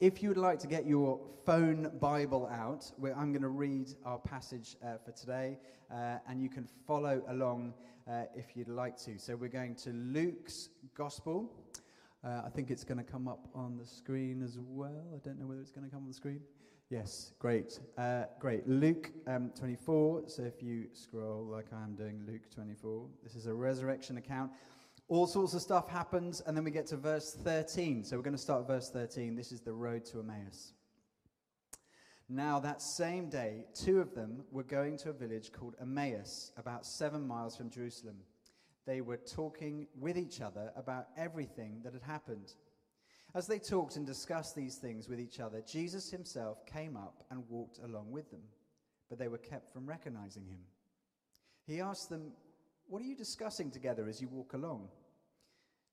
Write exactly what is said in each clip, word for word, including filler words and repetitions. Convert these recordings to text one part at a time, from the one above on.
If you would like to get your phone Bible out, where I'm going to read our passage uh, for today, uh, and you can follow along uh, if you'd like to. So we're going to Luke's Gospel. Uh, I think it's going to come up on the screen as well. I don't know whether it's going to come on the screen. Yes, great, uh, great. Luke um, twenty-four, so if you scroll like I'm doing, Luke twenty-four. This is a resurrection account. All sorts of stuff happens, and then we get to verse thirteen. So we're going to start at verse thirteen. This is the road to Emmaus. Now that same day, two of them were going to a village called Emmaus, about seven miles from Jerusalem. They were talking with each other about everything that had happened. As they talked and discussed these things with each other, Jesus himself came up and walked along with them, but they were kept from recognizing him. He asked them, "What are you discussing together as you walk along?"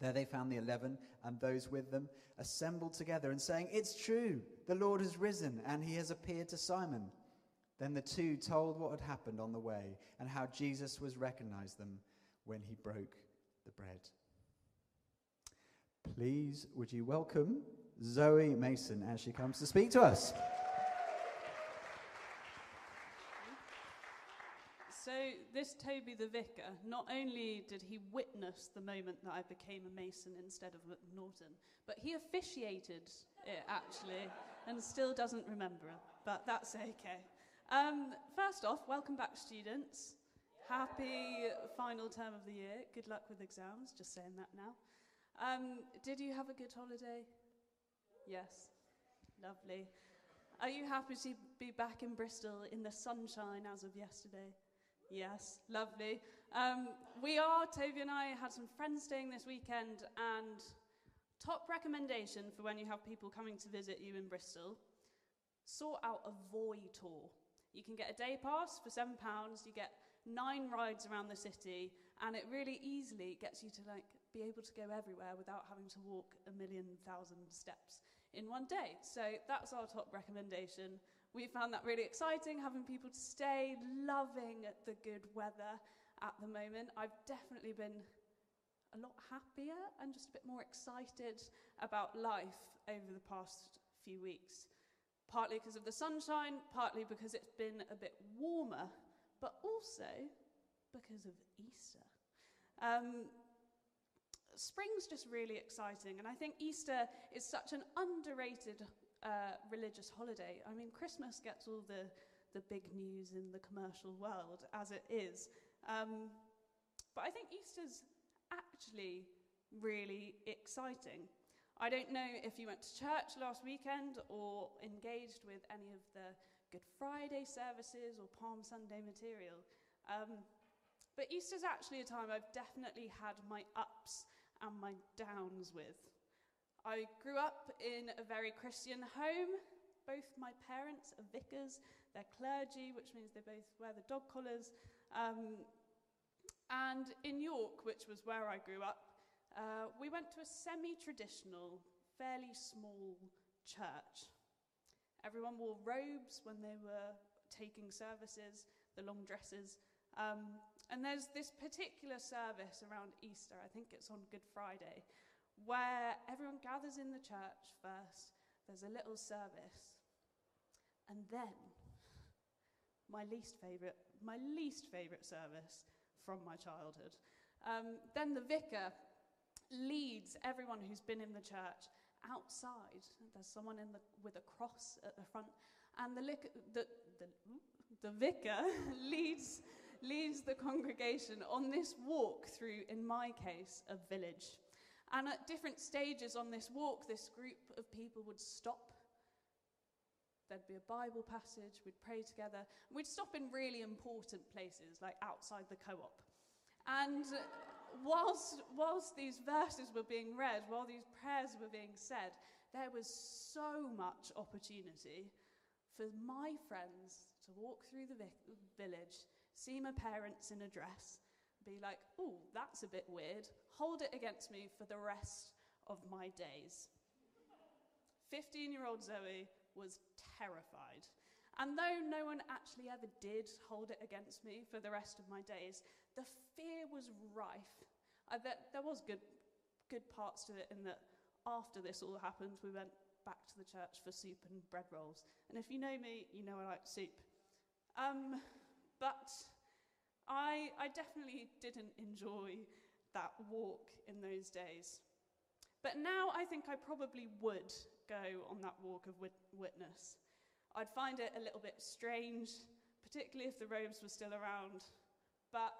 There they found the eleven and those with them assembled together and saying, "It's true, the Lord has risen, and he has appeared to Simon." Then the two told what had happened on the way and how Jesus was recognized them when he broke the bread. Please, would you welcome Zoë Mason as she comes to speak to us. So this Toby the vicar, not only did he witness the moment that I became a Mason instead of McNaughton, but he officiated it actually and still doesn't remember it, but that's okay. Um, first off, welcome back, students. Happy final term of the year. Good luck with exams, just saying that now. Um, did you have a good holiday? Yes. Lovely. Are you happy to be back in Bristol in the sunshine as of yesterday? Yes. Lovely. Um, we are, Toby and I had some friends staying this weekend, and top recommendation for when you have people coming to visit you in Bristol, sort out a Voi tour. You can get a day pass for seven pounds, you get nine rides around the city, and it really easily gets you to like be able to go everywhere without having to walk a million thousand steps in one day. So that's our top recommendation. We found that really exciting, having people to stay, loving the good weather at the moment. I've definitely been a lot happier and just a bit more excited about life over the past few weeks. Partly because of the sunshine, partly because it's been a bit warmer, but also because of Easter. Um, spring's just really exciting, and I think Easter is such an underrated uh, religious holiday. I mean, Christmas gets all the, the big news in the commercial world, as it is. Um, but I think Easter's actually really exciting. I don't know if you went to church last weekend or engaged with any of the Good Friday services or Palm Sunday material. Um, but Easter's actually a time I've definitely had my ups and my downs with. I grew up in a very Christian home. Both my parents are vicars, they're clergy, which means they both wear the dog collars. Um, and in York, which was where I grew up, uh, we went to a semi-traditional, fairly small church. Everyone wore robes when they were taking services, the long dresses. Um, and there's this particular service around Easter, I think it's on Good Friday, where everyone gathers in the church first, there's a little service, and then my least favourite, my least favourite service from my childhood. Um, then the vicar leads everyone who's been in the church outside. There's someone in the, with a cross at the front, and the lic- the, the, the vicar leads leads the congregation on this walk through, in my case, a village. And at different stages on this walk, this group of people would stop. There'd be a Bible passage, we'd pray together. And we'd stop in really important places, like outside the co-op. And whilst, whilst these verses were being read, while these prayers were being said, there was so much opportunity for my friends to walk through the vic- village, see my parents in a dress, be like, oh, that's a bit weird, hold it against me for the rest of my days. fifteen-year-old Zoe was terrified. And though no one actually ever did hold it against me for the rest of my days, the fear was rife. I, there, there was good, good parts to it in that after this all happened, we went back to the church for soup and bread rolls. And if you know me, you know I like soup. Um, but... I, I definitely didn't enjoy that walk in those days. But now I think I probably would go on that walk of wit- witness. I'd find it a little bit strange, particularly if the robes were still around. But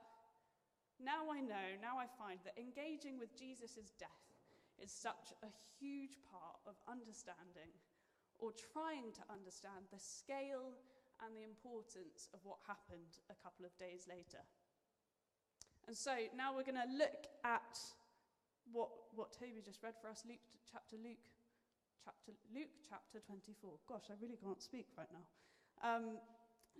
now I know, now I find that engaging with Jesus' death is such a huge part of understanding or trying to understand the scale and the importance of what happened a couple of days later. And so now we're going to look at what, what Toby just read for us, Luke chapter Luke, chapter Luke chapter twenty-four. Gosh, I really can't speak right now. Um,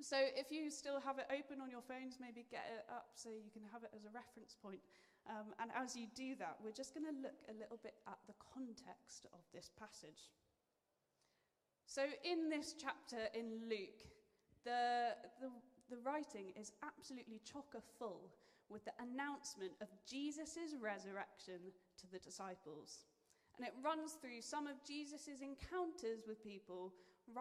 so if you still have it open on your phones, maybe get it up so you can have it as a reference point. Um, and as you do that, we're just going to look a little bit at the context of this passage. So in this chapter in Luke, The, the, the writing is absolutely chock-a-full with the announcement of Jesus' resurrection to the disciples. And it runs through some of Jesus' encounters with people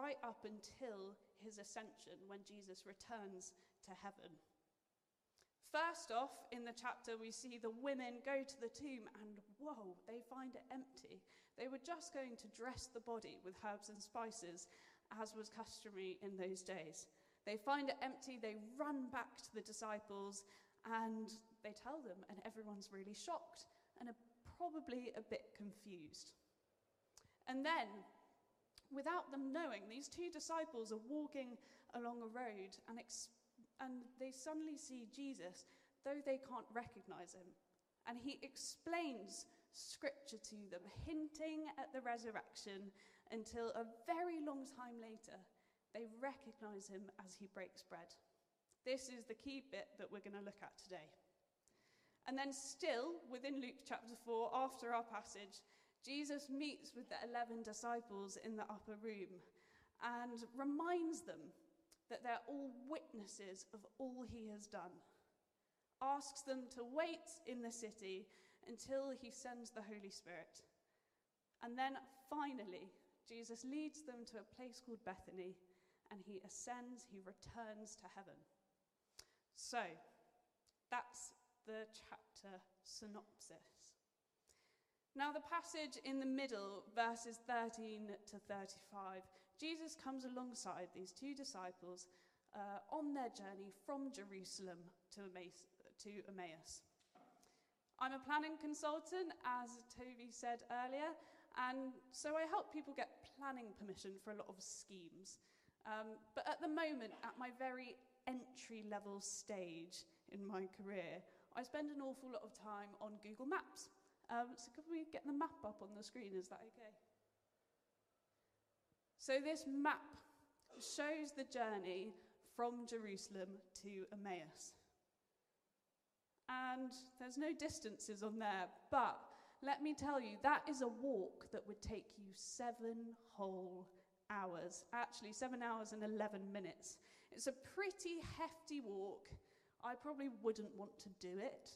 right up until his ascension, when Jesus returns to heaven. First off, in the chapter, we see the women go to the tomb and, whoa, they find it empty. They were just going to dress the body with herbs and spices, as was customary in those days. They find it empty, they run back to the disciples, and they tell them, and everyone's really shocked and are probably a bit confused. And then, without them knowing, these two disciples are walking along a road, and, ex- and they suddenly see Jesus, though they can't recognize him. And he explains scripture to them, hinting at the resurrection, until a very long time later, they recognize him as he breaks bread. This is the key bit that we're going to look at today. And then still, within Luke chapter four, after our passage, Jesus meets with the eleven disciples in the upper room and reminds them that they're all witnesses of all he has done. Asks them to wait in the city until he sends the Holy Spirit. And then finally, Jesus leads them to a place called Bethany, and he ascends, he returns to heaven. So, that's the chapter synopsis. Now, the passage in the middle, verses thirteen to thirty-five, Jesus comes alongside these two disciples uh, on their journey from Jerusalem to Emmaus. to Emmaus. I'm a planning consultant, as Toby said earlier, and so I help people get planning permission for a lot of schemes. Um, but at the moment, at my very entry-level stage in my career, I spend an awful lot of time on Google Maps. Um, so could we get the map up on the screen? Is that okay? So this map shows the journey from Jerusalem to Emmaus. And there's no distances on there, but let me tell you, that is a walk that would take you seven whole hours. Actually, seven hours and eleven minutes. It's a pretty hefty walk. I probably wouldn't want to do it.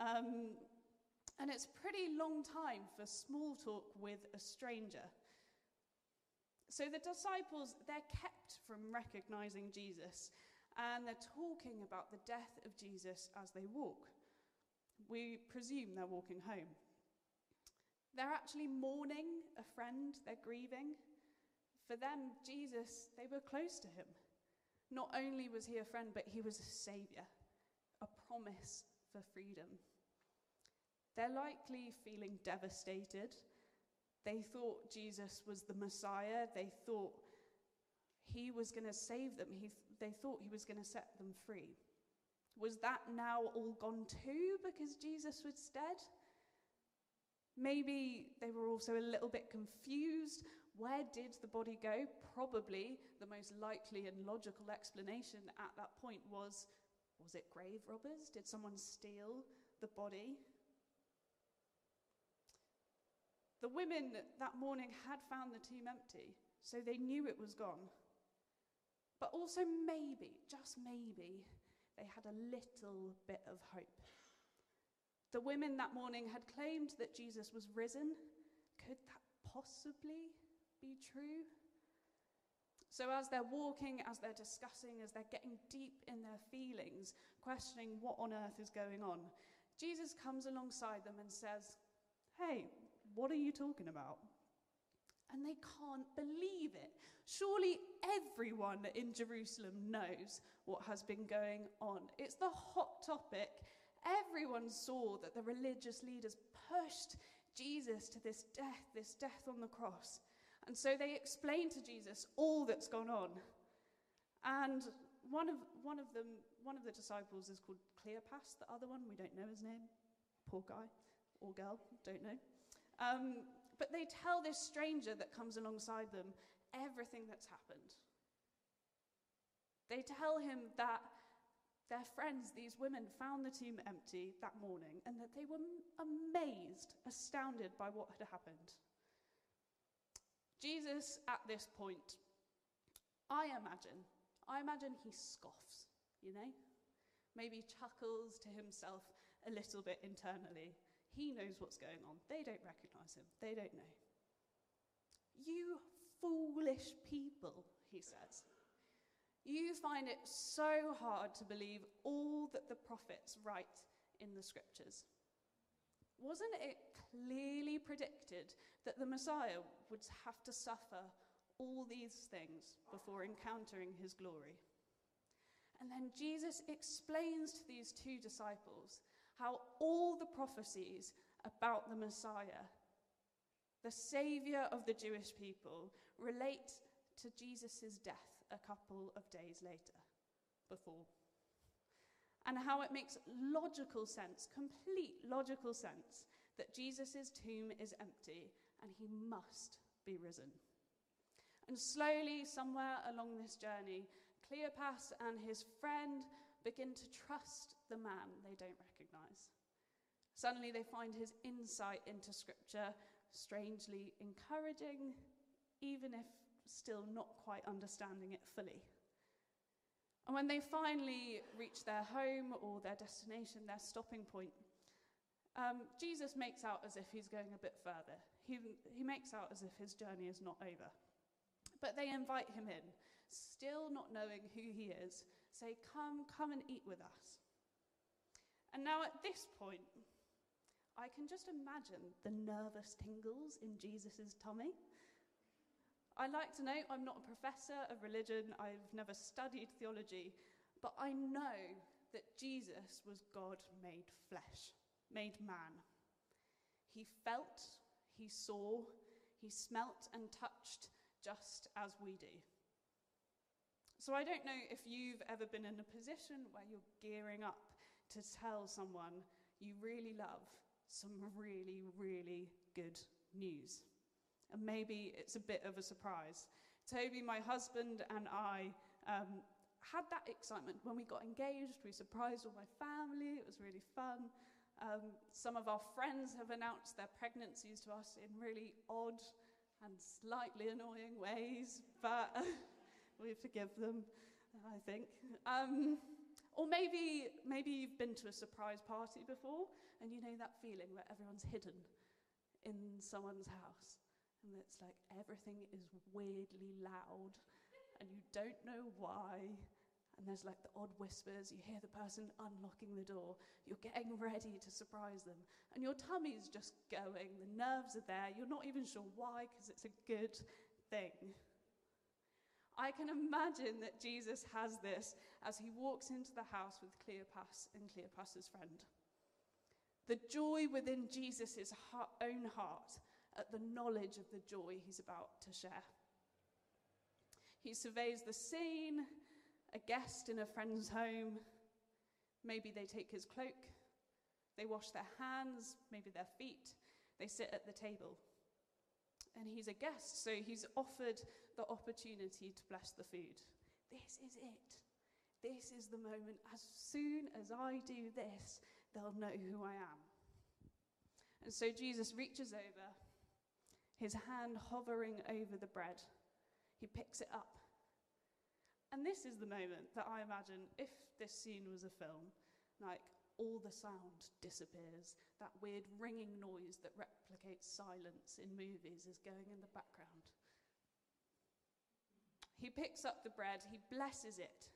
Um, and it's a pretty long time for small talk with a stranger. So the disciples, they're kept from recognizing Jesus, and they're talking about the death of Jesus as they walk. We presume they're walking home. They're actually mourning a friend, they're grieving. For them, Jesus, they were close to him. Not only was he a friend, but he was a saviour, a promise for freedom. They're likely feeling devastated. They thought Jesus was the Messiah. They thought he was going to save them. He, they thought he was going to set them free. Was that now all gone too because Jesus was dead? Maybe they were also a little bit confused. Where did the body go? Probably the most likely and logical explanation at that point was, was it grave robbers? Did someone steal the body? The women that morning had found the tomb empty, so they knew it was gone. But also maybe, just maybe, they had a little bit of hope. The women that morning had claimed that Jesus was risen. Could that possibly be true? So as they're walking, as they're discussing, as they're getting deep in their feelings, questioning what on earth is going on, Jesus comes alongside them and says, "Hey, what are you talking about?" And they can't believe it. Surely everyone in Jerusalem knows what has been going on. It's the hot topic. Everyone saw that the religious leaders pushed Jesus to this death, this death on the cross. And so they explained to Jesus all that's gone on. And one of, one of them, one of the disciples is called Cleopas, the other one, we don't know his name. Poor guy or girl, don't know. Um, but they tell this stranger that comes alongside them everything that's happened. They tell him that their friends, these women, found the tomb empty that morning and that they were amazed, astounded by what had happened. Jesus, at this point, I imagine, I imagine he scoffs, you know? Maybe chuckles to himself a little bit internally. He knows what's going on. They don't recognize him. They don't know. "You foolish people," he says. "You find it so hard to believe all that the prophets write in the scriptures. Wasn't it clearly predicted that the Messiah would have to suffer all these things before encountering his glory?" And then Jesus explains to these two disciples how all the prophecies about the Messiah, the Saviour of the Jewish people, relate to Jesus' death a couple of days later, before. And how it makes logical sense, complete logical sense, that Jesus' tomb is empty and he must be risen. And slowly, somewhere along this journey, Cleopas and his friend begin to trust the man they don't recognize. Suddenly they find his insight into scripture strangely encouraging, even if still not quite understanding it fully. And when they finally reach their home or their destination, their stopping point, um, Jesus makes out as if he's going a bit further. He, he makes out as if his journey is not over. But they invite him in, still not knowing who he is, say, come, come and eat with us. And now at this point, I can just imagine the nervous tingles in Jesus's tummy. I like to know I'm not a professor of religion, I've never studied theology, but I know that Jesus was God made flesh, made man. He felt, he saw, he smelt and touched, just as we do. So I don't know if you've ever been in a position where you're gearing up to tell someone you really love some really, really good news. And maybe it's a bit of a surprise. Toby, my husband, and I um, had that excitement when we got engaged. We surprised all my family. It was really fun. Um, some of our friends have announced their pregnancies to us in really odd and slightly annoying ways, but we forgive them, I think. Um, or maybe, maybe you've been to a surprise party before, and you know that feeling where everyone's hidden in someone's house, and it's like everything is weirdly loud, and you don't know why, and there's like the odd whispers, you hear the person unlocking the door, you're getting ready to surprise them, and your tummy's just going, the nerves are there, you're not even sure why, because it's a good thing. I can imagine that Jesus has this as he walks into the house with Cleopas and Cleopas's friend. The joy within Jesus' own heart at the knowledge of the joy he's about to share. He surveys the scene, a guest in a friend's home. Maybe they take his cloak, they wash their hands, maybe their feet, they sit at the table. And he's a guest, so he's offered the opportunity to bless the food. This is it. This is the moment. As soon as I do this, they'll know who I am. And so Jesus reaches over, his hand hovering over the bread. He picks it up. And this is the moment that I imagine, if this scene was a film, like all the sound disappears. That weird ringing noise that replicates silence in movies is going in the background. He picks up the bread, he blesses it,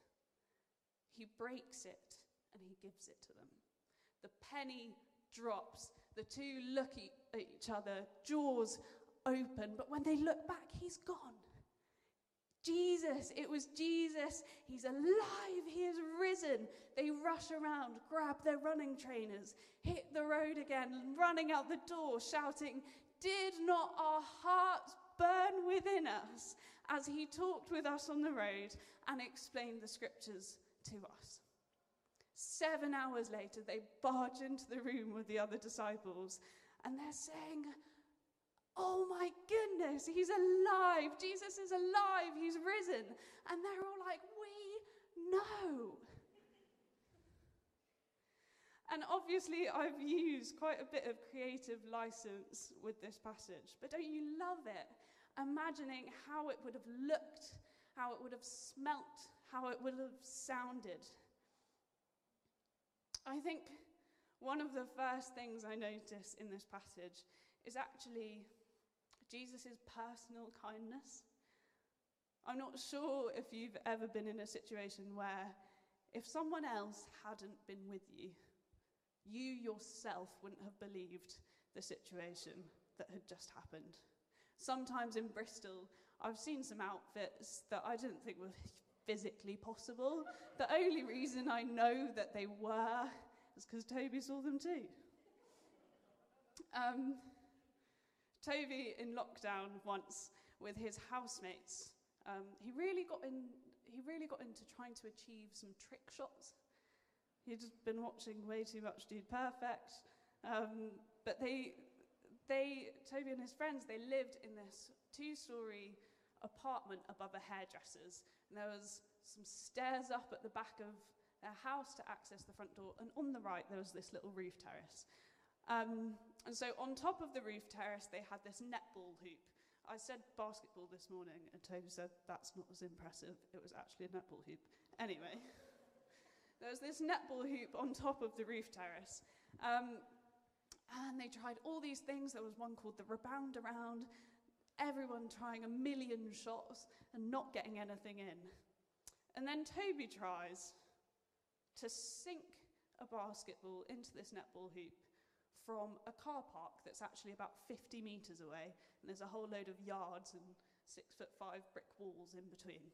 he breaks it, and he gives it to them. The penny drops, the two look at each other, jaws open, but when they look back, he's gone. Jesus, it was Jesus, he's alive, he is risen. They rush around, grab their running trainers, hit the road again, running out the door, shouting, "Did not our hearts burn within us as he talked with us on the road and explained the scriptures to us?" Seven hours later, they barge into the room with the other disciples and they're saying, "Oh my goodness, he's alive. Jesus is alive. He's risen." And they're all like, "We know." And obviously I've used quite a bit of creative license with this passage, but don't you love it? Imagining how it would have looked, how it would have smelt, how it would have sounded. I think one of the first things I notice in this passage is actually Jesus' personal kindness. I'm not sure if you've ever been in a situation where if someone else hadn't been with you, you yourself wouldn't have believed the situation that had just happened. Sometimes in Bristol, I've seen some outfits that I didn't think were physically possible. The only reason I know that they were is because Toby saw them too. Um... Toby, in lockdown once with his housemates, um, he really got in. He really got into trying to achieve some trick shots. He'd been watching way too much Dude Perfect, um, but they, they, Toby and his friends, they lived in this two-story apartment above a hairdresser's, and there was some stairs up at the back of their house to access the front door, and on the right there was this little roof terrace. Um, and so on top of the roof terrace, they had this netball hoop. I said basketball this morning, and Toby said, "That's not as impressive." It was actually a netball hoop. Anyway, there was this netball hoop on top of the roof terrace. Um, and they tried all these things. There was one called the rebound around, everyone trying a million shots and not getting anything in. And then Toby tries to sink a basketball into this netball hoop from a car park that's actually about fifty metres away, and there's a whole load of yards and six foot five brick walls in between.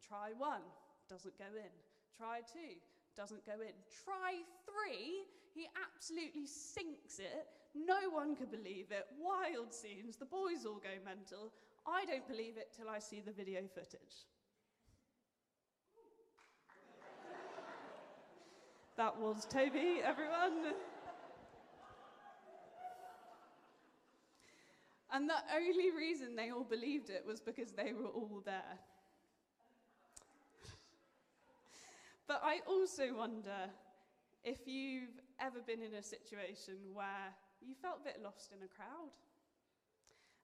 Try one, doesn't go in. Try two, doesn't go in. Try three, he absolutely sinks it. No one could believe it. Wild scenes, the boys all go mental. I don't believe it till I see the video footage. That was Toby, everyone. And the only reason they all believed it was because they were all there. But I also wonder if you've ever been in a situation where you felt a bit lost in a crowd.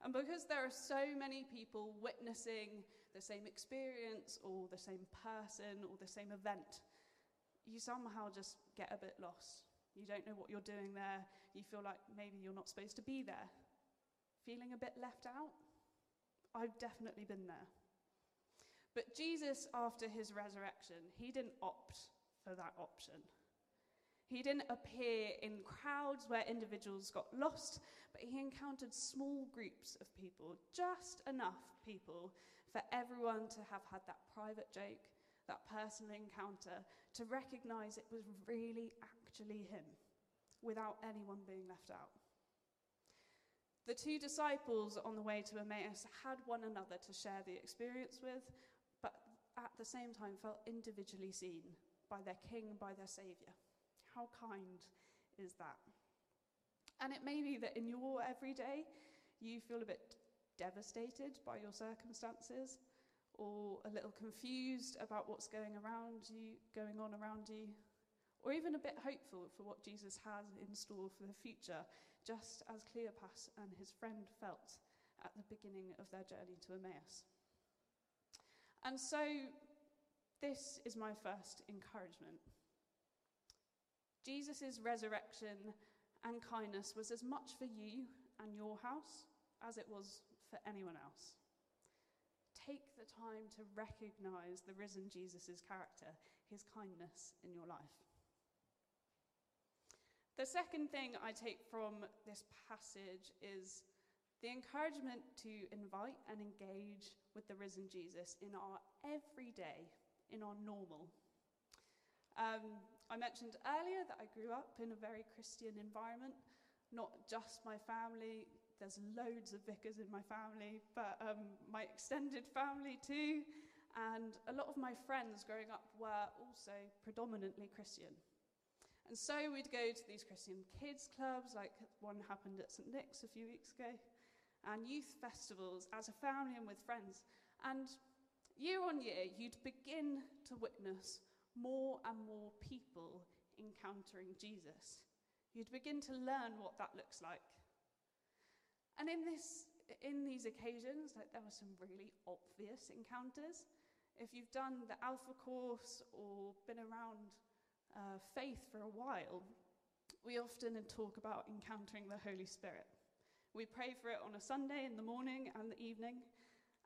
And because there are so many people witnessing the same experience or the same person or the same event, you somehow just get a bit lost. You don't know what you're doing there. You feel like maybe you're not supposed to be there. Feeling a bit left out? I've definitely been there. But Jesus, after his resurrection, he didn't opt for that option. He didn't appear in crowds where individuals got lost, but he encountered small groups of people, just enough people for everyone to have had that private joke, that personal encounter, to recognize it was really actually him, without anyone being left out. The two disciples on the way to Emmaus had one another to share the experience with, but at the same time felt individually seen by their king, by their saviour. How kind is that? And it may be that in your everyday, you feel a bit devastated by your circumstances, or a little confused about what's going around you, going on around you, or even a bit hopeful for what Jesus has in store for the future, just as Cleopas and his friend felt at the beginning of their journey to Emmaus. And so, this is my first encouragement. Jesus' resurrection and kindness was as much for you and your house as it was for anyone else. Take the time to recognize the risen Jesus' character, his kindness in your life. The second thing I take from this passage is the encouragement to invite and engage with the risen Jesus in our everyday, in our normal. Um, I mentioned earlier that I grew up in a very Christian environment, not just my family. There's loads of vicars in my family, but um, my extended family too. And a lot of my friends growing up were also predominantly Christian. And so we'd go to these Christian kids clubs, like one happened at Saint Nick's a few weeks ago, and youth festivals as a family and with friends. And year on year, you'd begin to witness more and more people encountering Jesus. You'd begin to learn what that looks like. And in this, in these occasions, like, there were some really obvious encounters. If you've done the Alpha course or been around Uh, faith for a while, we often talk about encountering the Holy Spirit. We pray for it on a Sunday in the morning and the evening,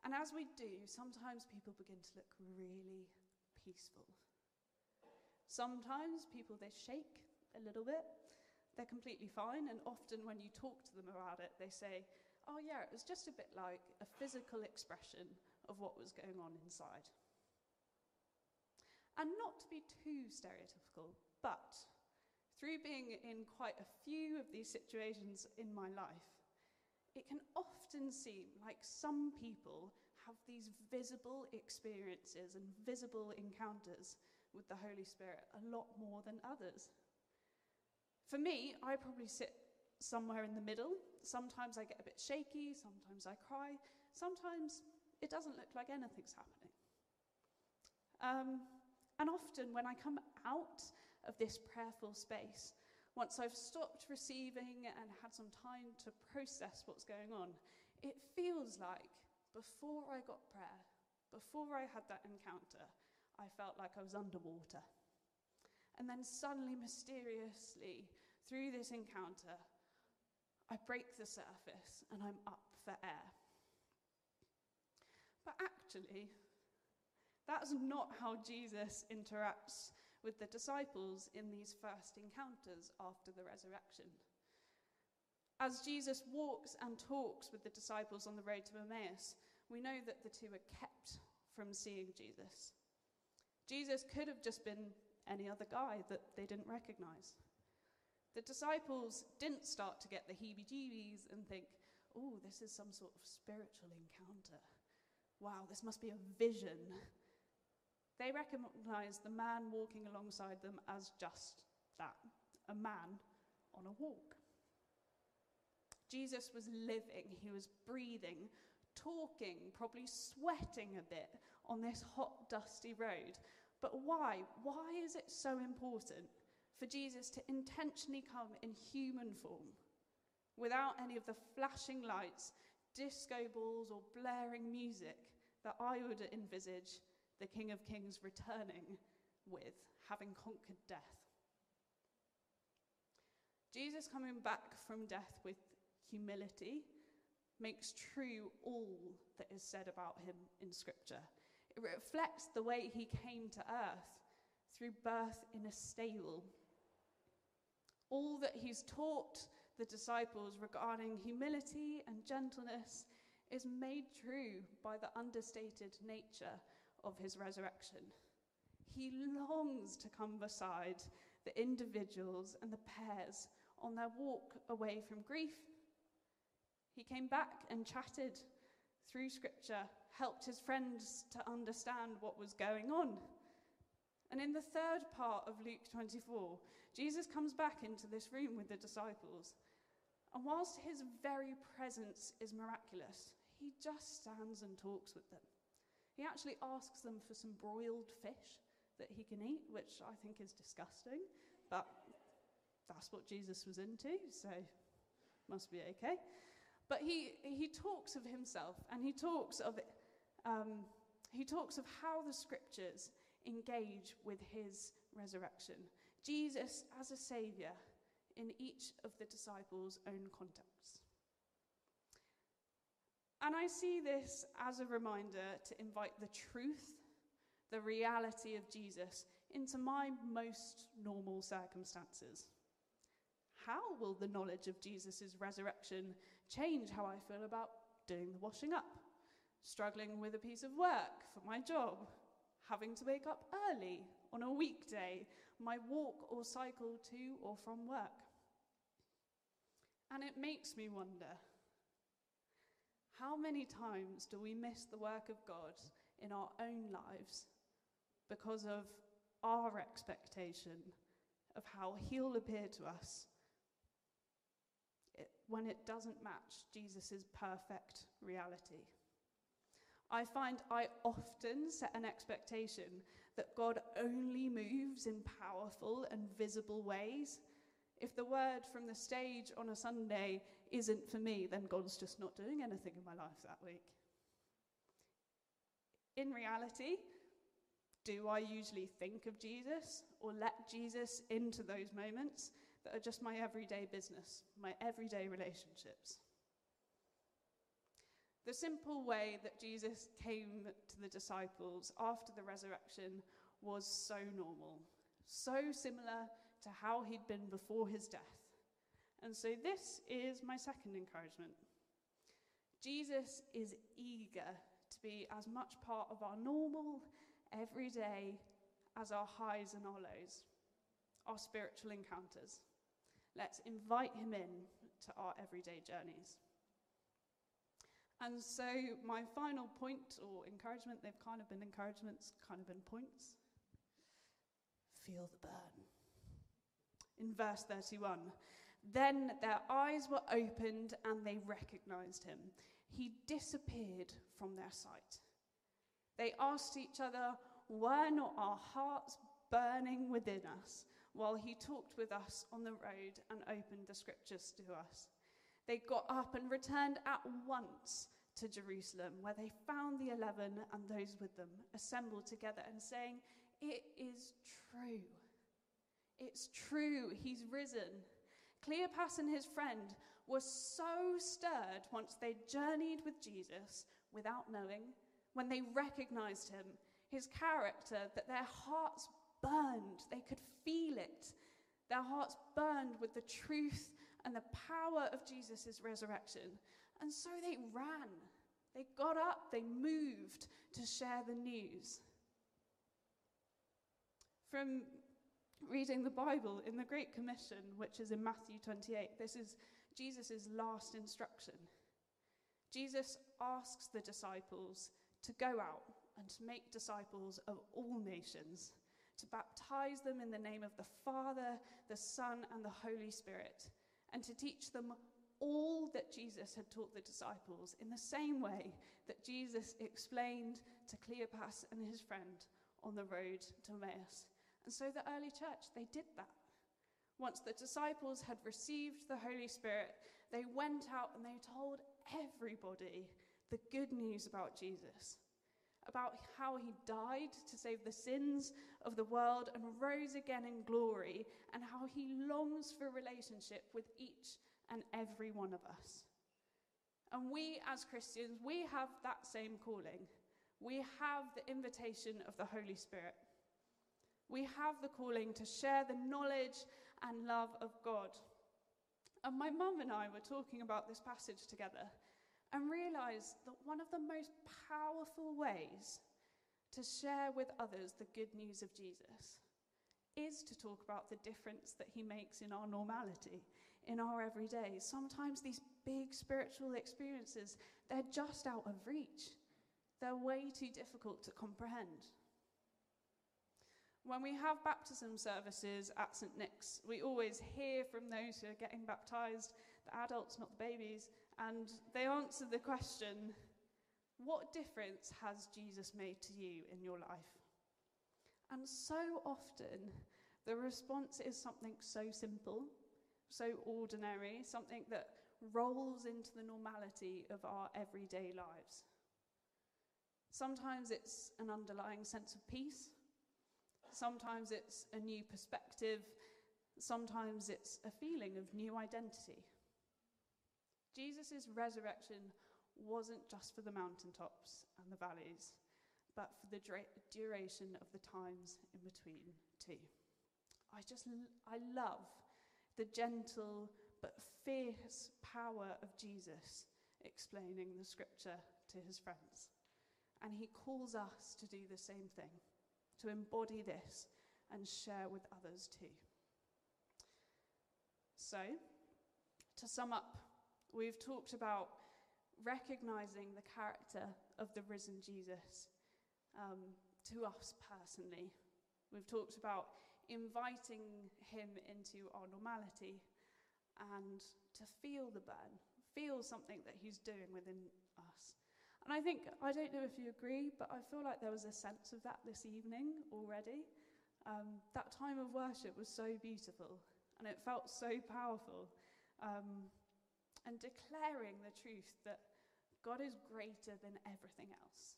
and as we do, sometimes people begin to look really peaceful. Sometimes people, they shake a little bit, they're completely fine, and often when you talk to them about it, they say, oh yeah, it was just a bit like a physical expression of what was going on inside. And not to be too stereotypical, but through being in quite a few of these situations in my life, it can often seem like some people have these visible experiences and visible encounters with the Holy Spirit a lot more than others. For me, I probably sit somewhere in the middle. Sometimes I get a bit shaky, sometimes I cry, sometimes it doesn't look like anything's happening. Um, And often when I come out of this prayerful space, once I've stopped receiving and had some time to process what's going on, it feels like before I got prayer, before I had that encounter, I felt like I was underwater. And then suddenly, mysteriously, through this encounter, I break the surface and I'm up for air. But actually, that's not how Jesus interacts with the disciples in these first encounters after the resurrection. As Jesus walks and talks with the disciples on the road to Emmaus, we know that the two are kept from seeing Jesus. Jesus could have just been any other guy that they didn't recognize. The disciples didn't start to get the heebie-jeebies and think, oh, this is some sort of spiritual encounter. Wow, this must be a vision. They recognized the man walking alongside them as just that, a man on a walk. Jesus was living, he was breathing, talking, probably sweating a bit on this hot, dusty road. But why? Why is it so important for Jesus to intentionally come in human form without any of the flashing lights, disco balls, or blaring music that I would envisage the King of Kings returning with, having conquered death? Jesus coming back from death with humility makes true all that is said about him in Scripture. It reflects the way he came to earth through birth in a stable. All that he's taught the disciples regarding humility and gentleness is made true by the understated nature of his resurrection. He longs to come beside the individuals and the pairs on their walk away from grief. He came back and chatted through Scripture, helped his friends to understand what was going on. And in the third part of Luke twenty-four, Jesus comes back into this room with the disciples. And whilst his very presence is miraculous, he just stands and talks with them. He actually asks them for some broiled fish that he can eat, which I think is disgusting, but that's what Jesus was into, so must be okay. But he, he talks of himself, and he talks of um, he talks of how the Scriptures engage with his resurrection. Jesus as a saviour in each of the disciples' own contexts. And I see this as a reminder to invite the truth, the reality of Jesus into my most normal circumstances. How will the knowledge of Jesus' resurrection change how I feel about doing the washing up, struggling with a piece of work for my job, having to wake up early on a weekday, my walk or cycle to or from work? And it makes me wonder, how many times do we miss the work of God in our own lives because of our expectation of how he'll appear to us it, when it doesn't match Jesus' perfect reality? I find I often set an expectation that God only moves in powerful and visible ways. If the word from the stage on a Sunday isn't for me, then God's just not doing anything in my life that week. In reality, do I usually think of Jesus or let Jesus into those moments that are just my everyday business, my everyday relationships? The simple way that Jesus came to the disciples after the resurrection was so normal, so similar to how he'd been before his death. And so this is my second encouragement. Jesus is eager to be as much part of our normal every day as our highs and our lows, our spiritual encounters. Let's invite him in to our everyday journeys. And so my final point or encouragement, they've kind of been encouragements, kind of been points. Feel the burn. In verse thirty-one, then their eyes were opened and they recognized him. He disappeared from their sight. They asked each other, were not our hearts burning within us while he talked with us on the road and opened the Scriptures to us? They got up and returned at once to Jerusalem, where they found the eleven and those with them assembled together and saying, it is true. It's true. He's risen. Cleopas and his friend were so stirred once they journeyed with Jesus without knowing, when they recognized him, his character, that their hearts burned. They could feel it. Their hearts burned with the truth and the power of Jesus' resurrection. And so they ran. They got up. They moved to share the news. From reading the Bible in the Great Commission, which is in Matthew twenty-eight, this is Jesus' last instruction. Jesus asks the disciples to go out and to make disciples of all nations, to baptize them in the name of the Father, the Son, and the Holy Spirit, and to teach them all that Jesus had taught the disciples in the same way that Jesus explained to Cleopas and his friend on the road to Emmaus. And so the early church, they did that. Once the disciples had received the Holy Spirit, they went out and they told everybody the good news about Jesus, about how he died to save the sins of the world and rose again in glory, and how he longs for relationship with each and every one of us. And we as Christians, we have that same calling. We have the invitation of the Holy Spirit. We have the calling to share the knowledge and love of God. And my mum and I were talking about this passage together and realised that one of the most powerful ways to share with others the good news of Jesus is to talk about the difference that he makes in our normality, in our everyday. Sometimes these big spiritual experiences, they're just out of reach. They're way too difficult to comprehend. When we have baptism services at Saint Nick's, we always hear from those who are getting baptised, the adults, not the babies, and they answer the question, what difference has Jesus made to you in your life? And so often, the response is something so simple, so ordinary, something that rolls into the normality of our everyday lives. Sometimes it's an underlying sense of peace. Sometimes it's a new perspective. Sometimes it's a feeling of new identity. Jesus' resurrection wasn't just for the mountaintops and the valleys, but for the dura- duration of the times in between too. I just, I love the gentle but fierce power of Jesus explaining the scripture to his friends. And he calls us to do the same thing, to embody this and share with others too. So, to sum up, we've talked about recognizing the character of the risen Jesus um, to us personally. We've talked about inviting him into our normality and to feel the burn, feel something that he's doing within us. And I think, I don't know if you agree, but I feel like there was a sense of that this evening already. Um, that time of worship was so beautiful, and it felt so powerful. Um, and declaring the truth that God is greater than everything else.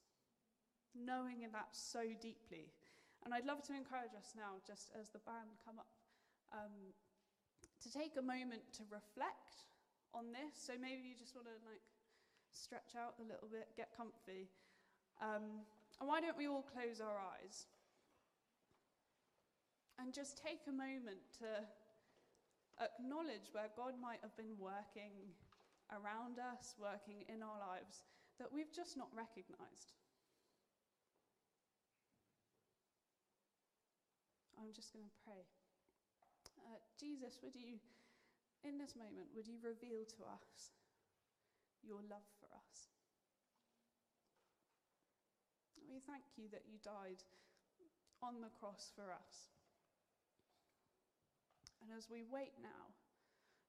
Knowing that so deeply. And I'd love to encourage us now, just as the band come up, um, to take a moment to reflect on this. So maybe you just want to, like, stretch out a little bit, get comfy. Um, and why don't we all close our eyes? And just take a moment to acknowledge where God might have been working around us, working in our lives, that we've just not recognised. I'm just going to pray. Uh, Jesus, would you, in this moment, would you reveal to us your love for us? We thank you that you died on the cross for us. And as we wait now,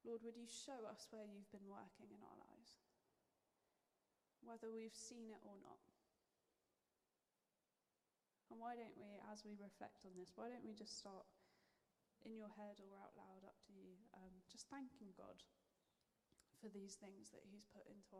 Lord, would you show us where you've been working in our lives, whether we've seen it or not? And why don't we, as we reflect on this, why don't we just start in your head or out loud, up to you, um, just thanking God for these things that he's put into